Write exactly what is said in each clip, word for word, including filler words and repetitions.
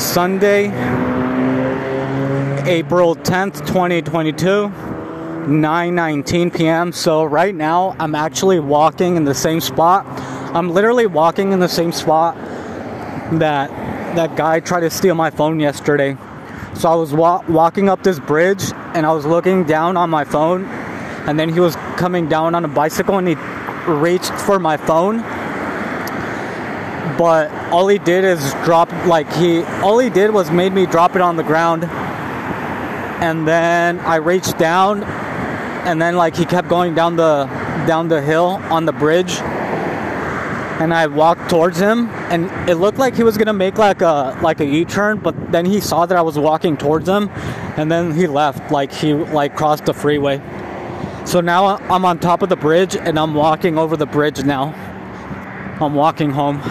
Sunday, April tenth, twenty twenty-two, nine nineteen p.m. So right now, I'm actually walking in the same spot. I'm literally walking in the same spot that that guy tried to steal my phone yesterday. So I was wa- walking up this bridge, and I was looking down on my phone, and then he was coming down on a bicycle, and he reached for my phone. But all he did is drop, like he, all he did was made me drop it on the ground. And then I reached down, and then like he kept going down the, down the hill on the bridge. And I walked towards him, and it looked like he was gonna make like a, like a U-turn, but then he saw that I was walking towards him, and then he left, like he like crossed the freeway. So now I'm on top of the bridge, and I'm walking over the bridge now. I'm walking home.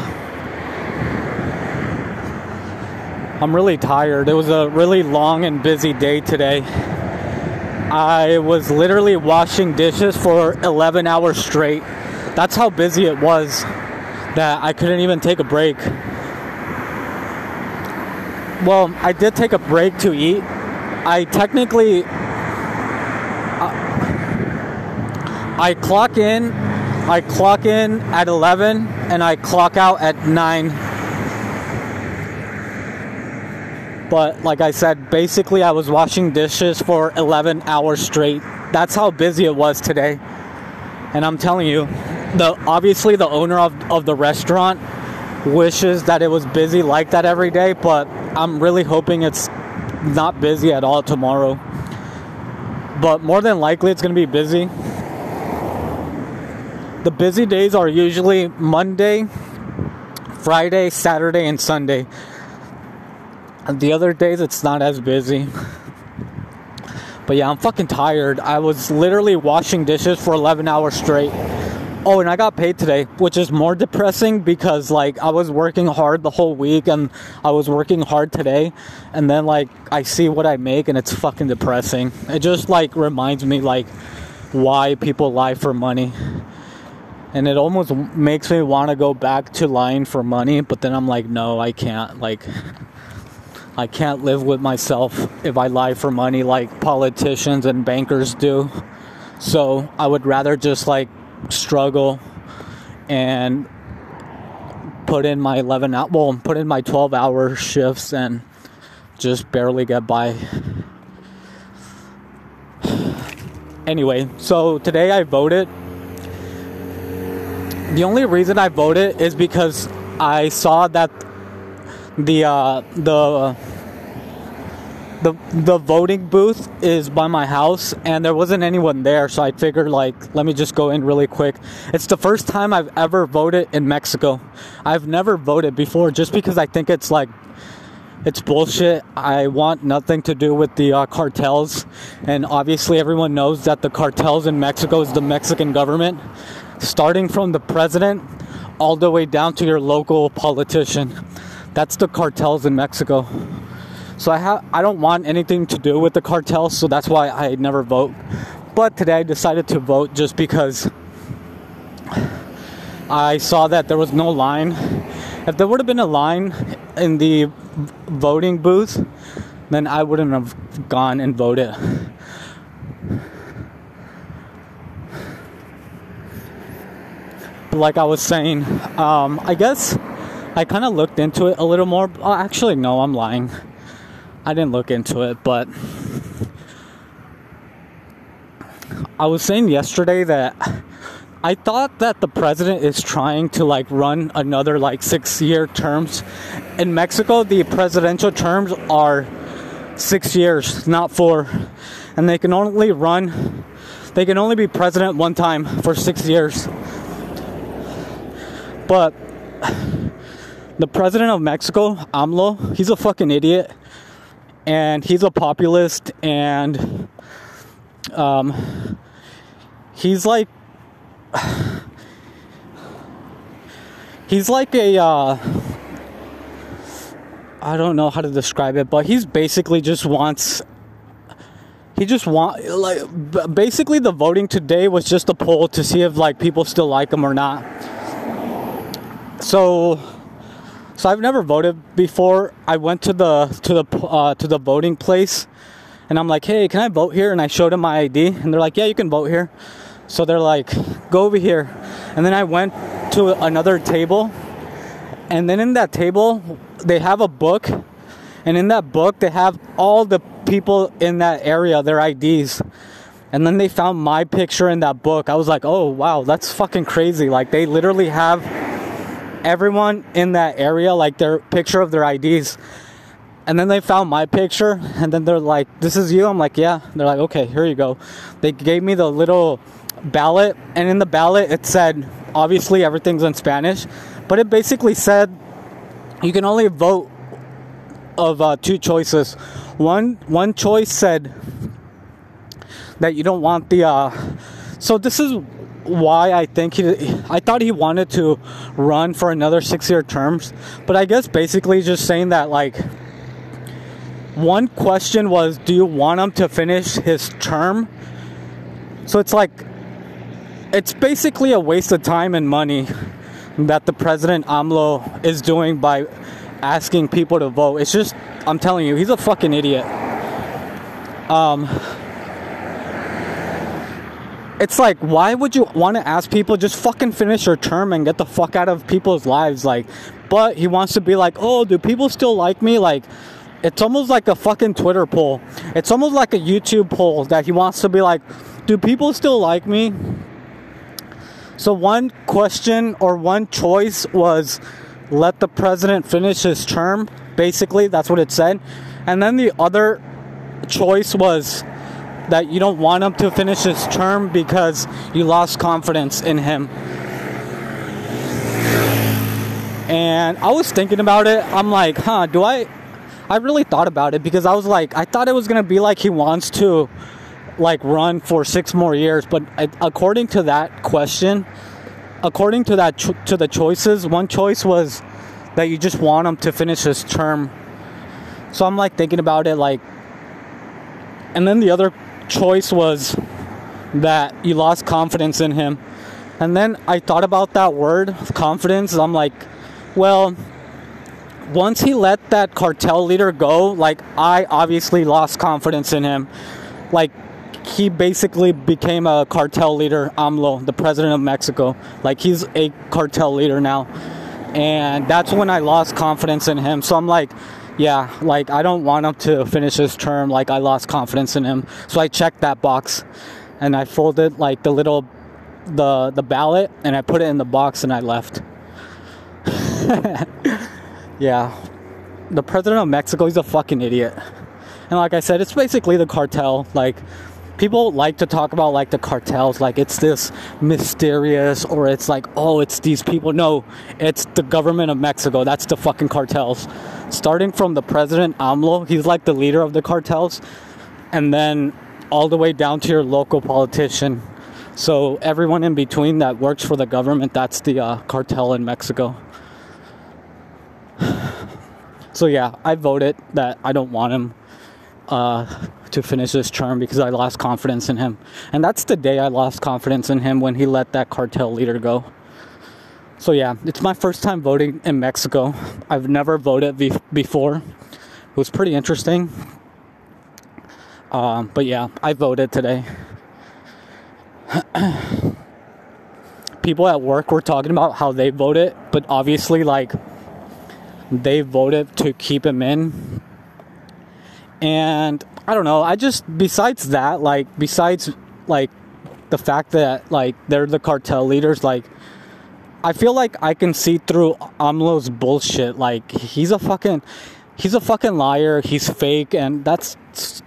I'm really tired. It was a really long and busy day today. I was literally washing dishes for eleven hours straight. That's how busy it was that I couldn't even take a break. Well, I did take a break to eat. I technically... Uh, I clock in. I clock in at eleven and I clock out at nine. But like I said, basically I was washing dishes for eleven hours straight. That's how busy it was today. And I'm telling you, the obviously the owner of, of the restaurant wishes that it was busy like that every day, but I'm really hoping it's not busy at all tomorrow. But more than likely it's going to be busy. The busy days are usually Monday, Friday, Saturday, and Sunday. The other days, it's not as busy. But yeah, I'm fucking tired. I was literally washing dishes for eleven hours straight. Oh, and I got paid today, which is more depressing because, like, I was working hard the whole week, and I was working hard today. And then, like, I see what I make, and it's fucking depressing. It just, like, reminds me, like, why people lie for money. And it almost makes me want to go back to lying for money. But then I'm like, no, I can't, like... I can't live with myself if I lie for money like politicians and bankers do. So I would rather just like struggle and put in my eleven hour, well, put in my twelve hour shifts and just barely get by. Anyway, so today I voted. The only reason I voted is because I saw that The uh, the the the voting booth is by my house, and there wasn't anyone there, so I figured like let me just go in really quick. It's the first time I've ever voted in Mexico. I've never voted before, just because I think it's like it's bullshit. I want nothing to do with the uh, cartels, and obviously everyone knows that the cartels in Mexico is the Mexican government, starting from the president all the way down to your local politician. That's the cartels in Mexico. So I have I don't want anything to do with the cartels, so that's why I never vote. But today I decided to vote just because I saw that there was no line. If there would have been a line in the voting booth, then I wouldn't have gone and voted. But like I was saying, um, I guess... I kind of looked into it a little more. Oh, actually, no, I'm lying. I didn't look into it, but I was saying yesterday that I thought that the president is trying to like run another like six-year terms. In Mexico, the presidential terms are six years, not four, and they can only run. They can only be president one time for six years, but. The president of Mexico, AMLO, he's a fucking idiot, and he's a populist, and um, he's like, he's like a, uh, I don't know how to describe it, but he's basically just wants, he just want, like, basically the voting today was just a poll to see if like people still like him or not. So... So I've never voted before. I went to the to the uh, to the voting place, and I'm like, hey, can I vote here? And I showed them my I D, and they're like, yeah, you can vote here. So they're like, go over here. And then I went to another table, and then in that table they have a book, and in that book they have all the people in that area, their I Ds. And then they found my picture in that book. I was like, oh, wow, that's fucking crazy. Like, they literally have everyone in that area, like, their picture of their I Ds. And then they found my picture, and then they're like, this is you? I'm like, yeah. They're like, okay, here you go. They gave me the little ballot, and in the ballot it said, obviously everything's in Spanish, but it basically said you can only vote of uh, two choices. One, one choice said that you don't want the, uh, so this is why I think he, I thought he wanted to run for another six-year terms, but I guess basically just saying that, like, one question was, do you want him to finish his term? So it's like, it's basically a waste of time and money that the president AMLO is doing by asking people to vote. It's just, I'm telling you, he's a fucking idiot. Um... It's like, why would you want to ask people, just fucking finish your term and get the fuck out of people's lives? Like, but he wants to be like, oh, do people still like me? Like, it's almost like a fucking Twitter poll. It's almost like a YouTube poll that he wants to be like, do people still like me? So one question or one choice was, let the president finish his term. Basically, that's what it said. And then the other choice was that you don't want him to finish his term because you lost confidence in him. And I was thinking about it. I'm like, huh, do I... I really thought about it, because I was like, I thought it was going to be like he wants to, like, run for six more years. But according to that question, according to that cho- to the choices, one choice was that you just want him to finish his term. So I'm, like, thinking about it, like... And then the other choice was that you lost confidence in him. And then I thought about that word, confidence, and I'm like, well, once he let that cartel leader go, like, I obviously lost confidence in him. Like, he basically became a cartel leader, AMLO, the president of Mexico. Like, he's a cartel leader now. And that's when I lost confidence in him. So I'm like, yeah, like, I don't want him to finish his term. Like, I lost confidence in him. So I checked that box, and I folded, like, the little, the the ballot, and I put it in the box, and I left. Yeah. The president of Mexico, he's a fucking idiot. And like I said, it's basically the cartel. Like, people like to talk about, like, the cartels. Like, it's this mysterious, or it's like, oh, it's these people. No, it's the government of Mexico. That's the fucking cartels. Starting from the president, AMLO, he's like the leader of the cartels, and then all the way down to your local politician. So everyone in between that works for the government, that's the uh, cartel in Mexico. So yeah, I voted that I don't want him uh, to finish this term because I lost confidence in him. And that's the day I lost confidence in him, when he let that cartel leader go. So yeah, it's my first time voting in Mexico. I've never voted be- before. It was pretty interesting. Um, but yeah, I voted today. People at work were talking about how they voted, but obviously, like, they voted to keep him in. And I don't know, I just, besides that, like, besides, like, the fact that, like, they're the cartel leaders, like, I feel like I can see through AMLO's bullshit. Like, he's a fucking, he's a fucking liar. He's fake, and that's,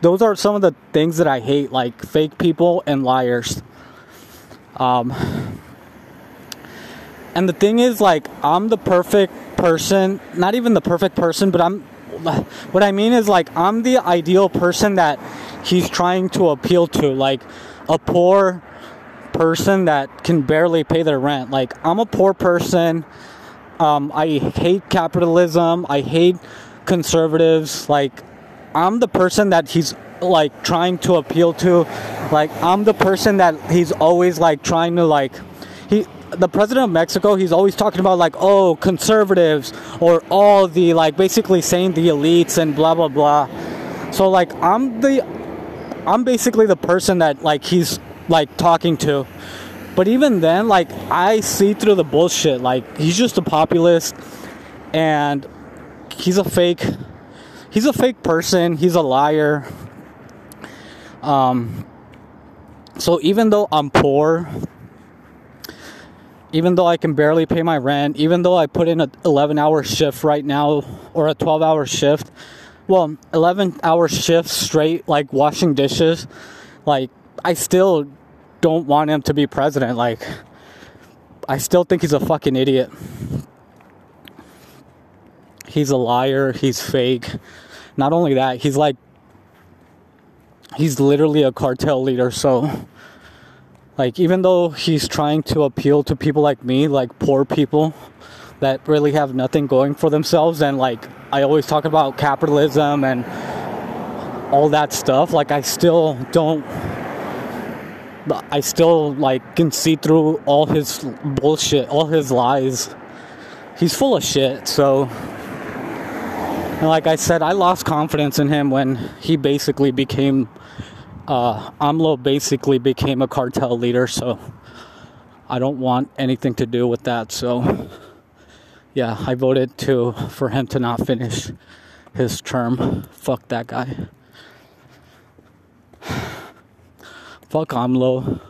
those are some of the things that I hate. Like, fake people and liars. Um, and the thing is, like, I'm the perfect person. Not even the perfect person, but I'm. What I mean is, like, I'm the ideal person that he's trying to appeal to. Like, a poor person that can barely pay their rent. Like, I'm a poor person. um I hate capitalism. I hate conservatives. Like, I'm the person that he's, like, trying to appeal to. Like, I'm the person that he's always, like, trying to, like, he the president of Mexico, he's always talking about like, oh, conservatives or all the like, basically saying the elites and blah blah blah. So like, I'm the, I'm basically the person that like he's like talking to. But even then, like, I see through the bullshit. Like, he's just a populist, and he's a fake, he's a fake person, he's a liar. Um, so even though I'm poor, even though I can barely pay my rent, even though I put in an eleven-hour shift right now, or a twelve-hour shift, well, eleven-hour shift straight, like, washing dishes, like, I still don't want him to be president. Like, I still think he's a fucking idiot. He's a liar. He's fake. Not only that, he's like, he's literally a cartel leader. So, like, even though he's trying to appeal to people like me, like poor people that really have nothing going for themselves, and like, I always talk about capitalism and all that stuff, like, I still don't I still, like, can see through all his bullshit, all his lies. He's full of shit, so... And like I said, I lost confidence in him when he basically became... Uh, AMLO basically became a cartel leader, so... I don't want anything to do with that, so... Yeah, I voted to for him to not finish his term. Fuck that guy. Fuck AMLO,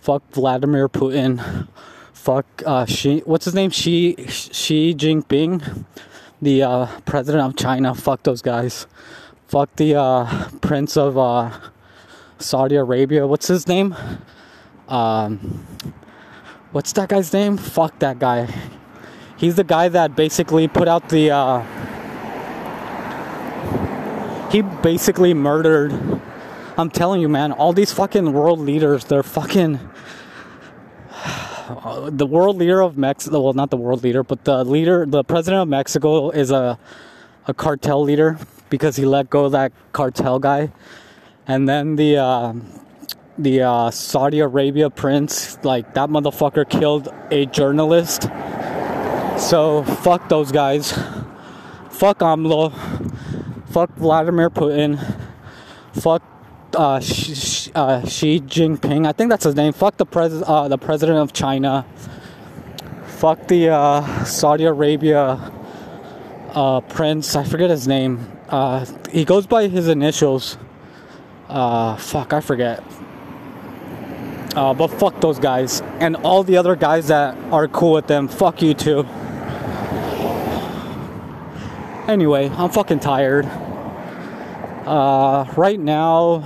fuck Vladimir Putin, fuck uh, Xi, what's his name, Xi, Xi Jinping, the uh, president of China, fuck those guys, fuck the uh, prince of uh, Saudi Arabia, what's his name, um, what's that guy's name, fuck that guy, he's the guy that basically put out the, uh, he basically murdered... I'm telling you, man, all these fucking world leaders, they're fucking... The world leader of Mexico... Well, not the world leader, but the leader... The president of Mexico is a, a cartel leader because he let go of that cartel guy. And then the, uh, the uh, Saudi Arabia prince, like, that motherfucker killed a journalist. So, fuck those guys. Fuck AMLO. Fuck Vladimir Putin. Fuck... Uh, Xi, uh, Xi Jinping, I think that's his name. Fuck the pres- uh, the president of China. Fuck the uh, Saudi Arabia uh, prince. I forget his name. Uh, he goes by his initials. Uh, fuck, I forget. Uh, but fuck those guys and all the other guys that are cool with them. Fuck you too. Anyway, I'm fucking tired. Uh, right now,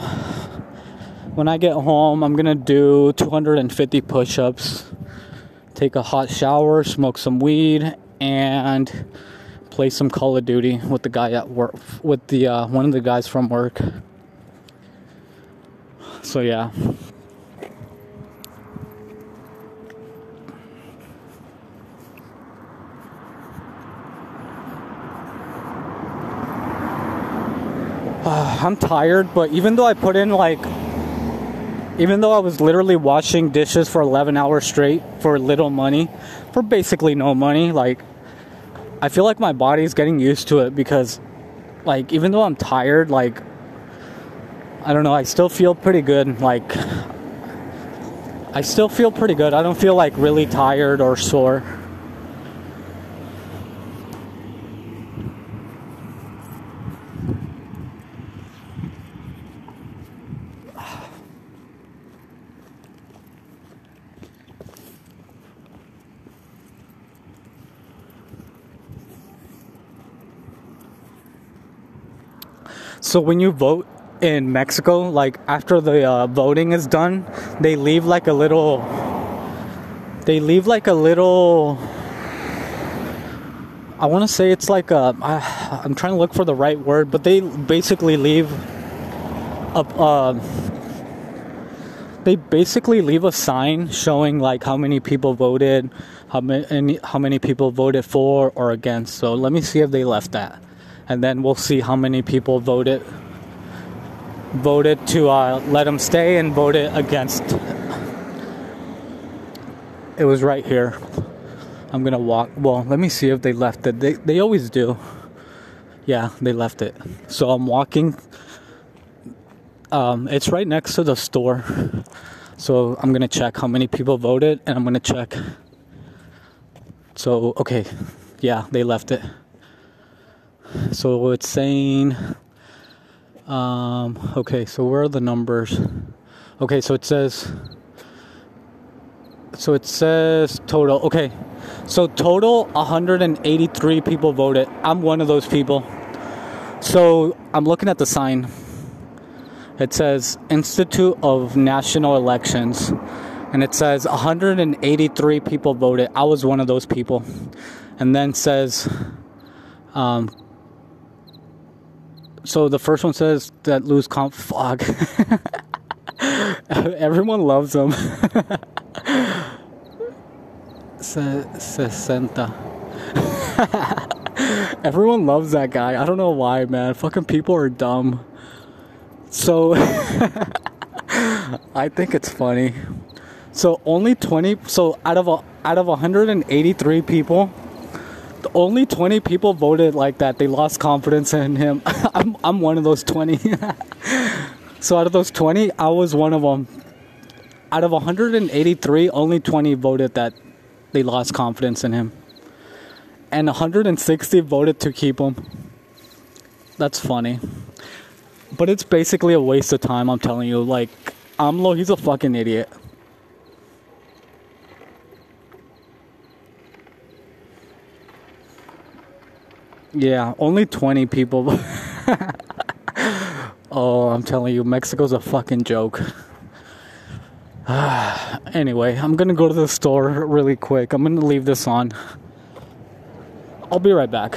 when I get home, I'm gonna do two hundred fifty push-ups, take a hot shower, smoke some weed, and play some Call of Duty with the guy at work, with the uh, one of the guys from work. So yeah. Uh, I'm tired, but even though I put in like, even though I was literally washing dishes for eleven hours straight for little money, for basically no money, like, I feel like my body's getting used to it because, like, even though I'm tired, like, I don't know, I still feel pretty good, like, I still feel pretty good. I don't feel like really tired or sore. So when you vote in Mexico, like, after the uh, voting is done, they leave like a little, they leave like a little, I want to say it's like a, I, I'm trying to look for the right word, but they basically leave a, uh, they basically leave a sign showing like how many people voted, how many, how many people voted for or against. So let me see if they left that. And then we'll see how many people voted voted to uh, let him stay and voted against. it was right here. I'm gonna walk. Well, let me see if they left it. They they always do. Yeah, they left it. So I'm walking. Um, it's right next to the store. So I'm gonna check how many people voted, and I'm gonna check. So okay, yeah, they left it. So it's saying. Um, okay, so where are the numbers? Okay, so it says. So it says total. Okay, so total one hundred eighty-three people voted. I'm one of those people. So I'm looking at the sign. It says Institute of National Elections. And it says one hundred eighty-three people voted. I was one of those people. And then says. Um, so the first one says that Louis Comp. Fuck. Everyone loves him. Sesenta. Everyone loves that guy. I don't know why, man. Fucking people are dumb. So I think it's funny. So only twenty. So out of a, out of one hundred eighty-three people, only twenty people voted like that. They lost confidence in him. I'm I'm one of those twenty. So out of those twenty, I was one of them. Out of one hundred eighty-three, only twenty voted that they lost confidence in him. And one hundred sixty voted to keep him. That's funny. But it's basically a waste of time, I'm telling you. Like, AMLO, he's a fucking idiot. Yeah, only twenty people. Oh, I'm telling you, Mexico's a fucking joke. Anyway, I'm gonna go to the store really quick. I'm gonna leave this on. I'll be right back.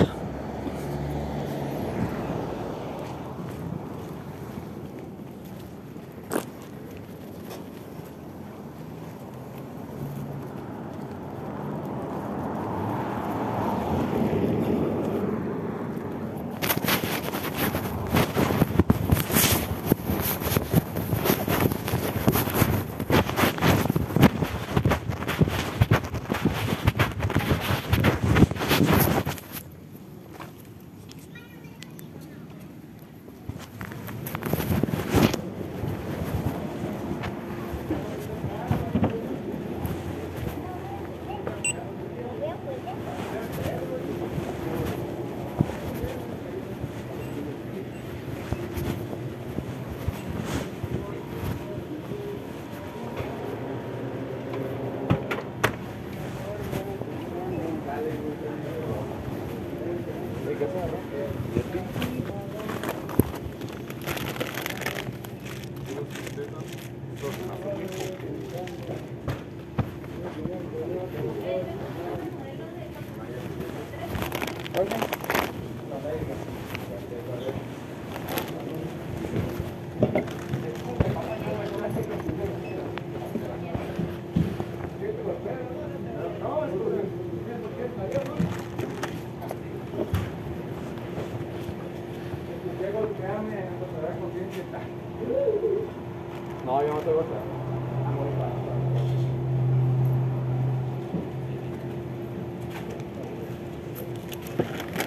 Thank you.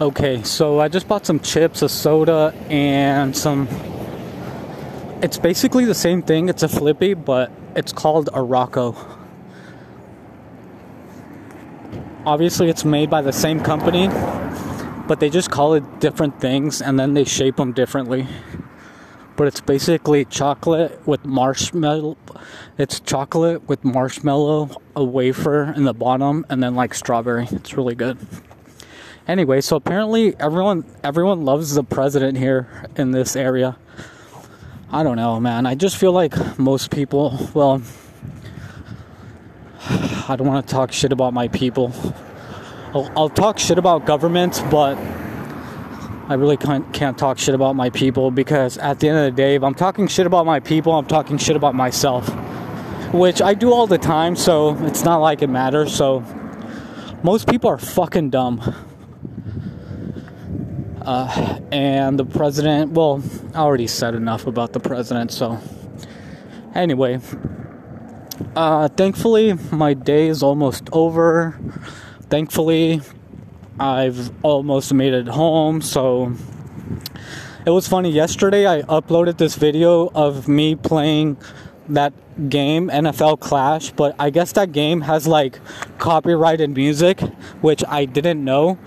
Okay, so I just bought some chips, a soda, and some... It's basically the same thing. It's a Flippy, but it's called a Rocco. Obviously, it's made by the same company, but they just call it different things, and then they shape them differently. But it's basically chocolate with marshmallow. It's chocolate with marshmallow, a wafer in the bottom, and then like strawberry. It's really good. Anyway, so apparently everyone everyone loves the president here in this area. I don't know, man. I just feel like most people, well, I don't want to talk shit about my people. I'll, I'll talk shit about government, but I really can't, can't talk shit about my people, because at the end of the day, if I'm talking shit about my people, I'm talking shit about myself, which I do all the time, so it's not like it matters. So most people are fucking dumb. Uh, and the president, well, I already said enough about the president, so anyway, uh, thankfully my day is almost over. Thankfully I've almost made it home. So it was funny, yesterday I uploaded this video of me playing that game, N F L Clash, but I guess that game has like copyrighted music, which I didn't know.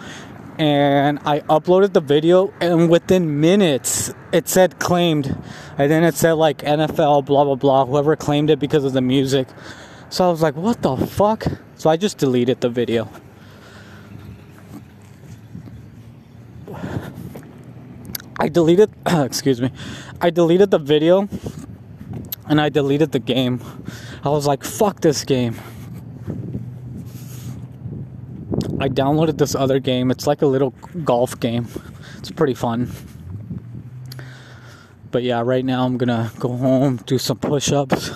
And I uploaded the video, and within minutes, it said claimed. And then it said, like, N F L, blah, blah, blah, whoever claimed it because of the music. So I was like, what the fuck? So I just deleted the video. I deleted, excuse me. I deleted the video, and I deleted the game. I was like, fuck this game. I downloaded this other game. It's like a little golf game. It's pretty fun. But yeah, right now I'm gonna go home, do some push-ups,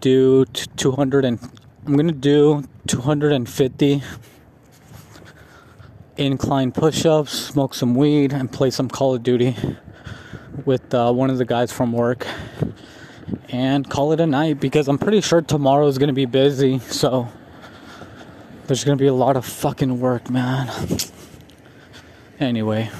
do two hundred, and I'm gonna do two hundred fifty incline push-ups, smoke some weed, and play some Call of Duty with uh, one of the guys from work, and call it a night, because I'm pretty sure tomorrow is gonna be busy. So there's gonna be a lot of fucking work, man. Anyway.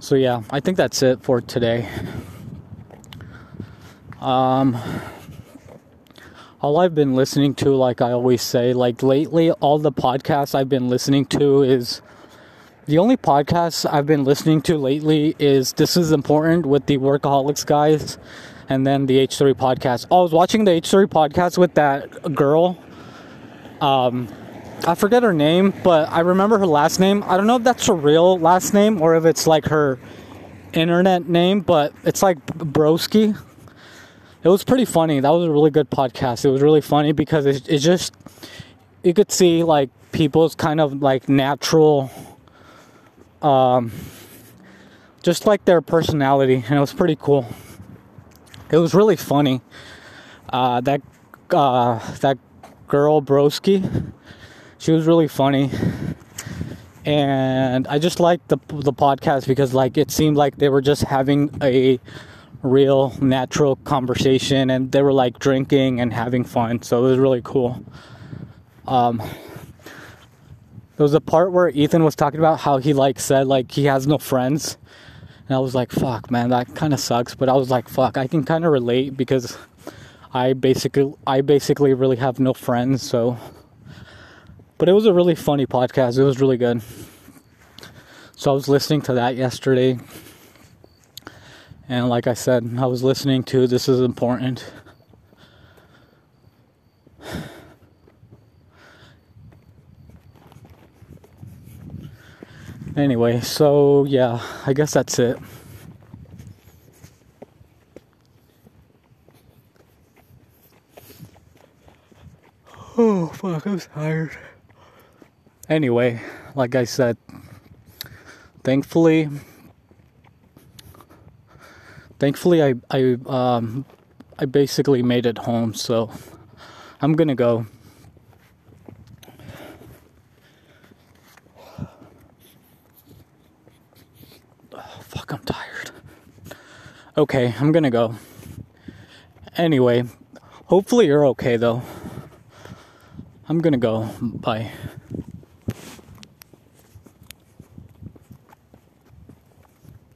So yeah, I think that's it for today. Um... All I've been listening to, like I always say, like lately, all the podcasts I've been listening to is, the only podcast I've been listening to lately is This Is Important with the Workaholics guys, and then the H three podcast. Oh, I was watching the H three podcast with that girl. Um, I forget her name, but I remember her last name. I don't know if that's her real last name or if it's like her internet name, but it's like Broski. It was pretty funny. That was a really good podcast. It was really funny because it, it just, you could see like people's kind of like natural, um, just like their personality. And it was pretty cool. It was really funny. Uh, that, uh, that girl Broski, she was really funny. And I just liked the, the podcast because like, it seemed like they were just having a real natural conversation, and they were like drinking and having fun, so it was really cool. Um There was a part where Ethan was talking about how he, like, said, like, he has no friends. And I was like, fuck, man, that kind of sucks. But I was like, fuck, I can kind of relate because I basically, I basically really have no friends, so. But it was a really funny podcast. It was really good. So I was listening to that yesterday. And like I said, I was listening to This Is Important. Anyway, so yeah, I guess that's it. Oh, fuck, I'm tired. Anyway, like I said, thankfully... Thankfully, I I um I basically made it home, so I'm gonna go. Oh, fuck, I'm tired. Okay, I'm gonna go. Anyway, hopefully you're okay though. I'm gonna go. Bye.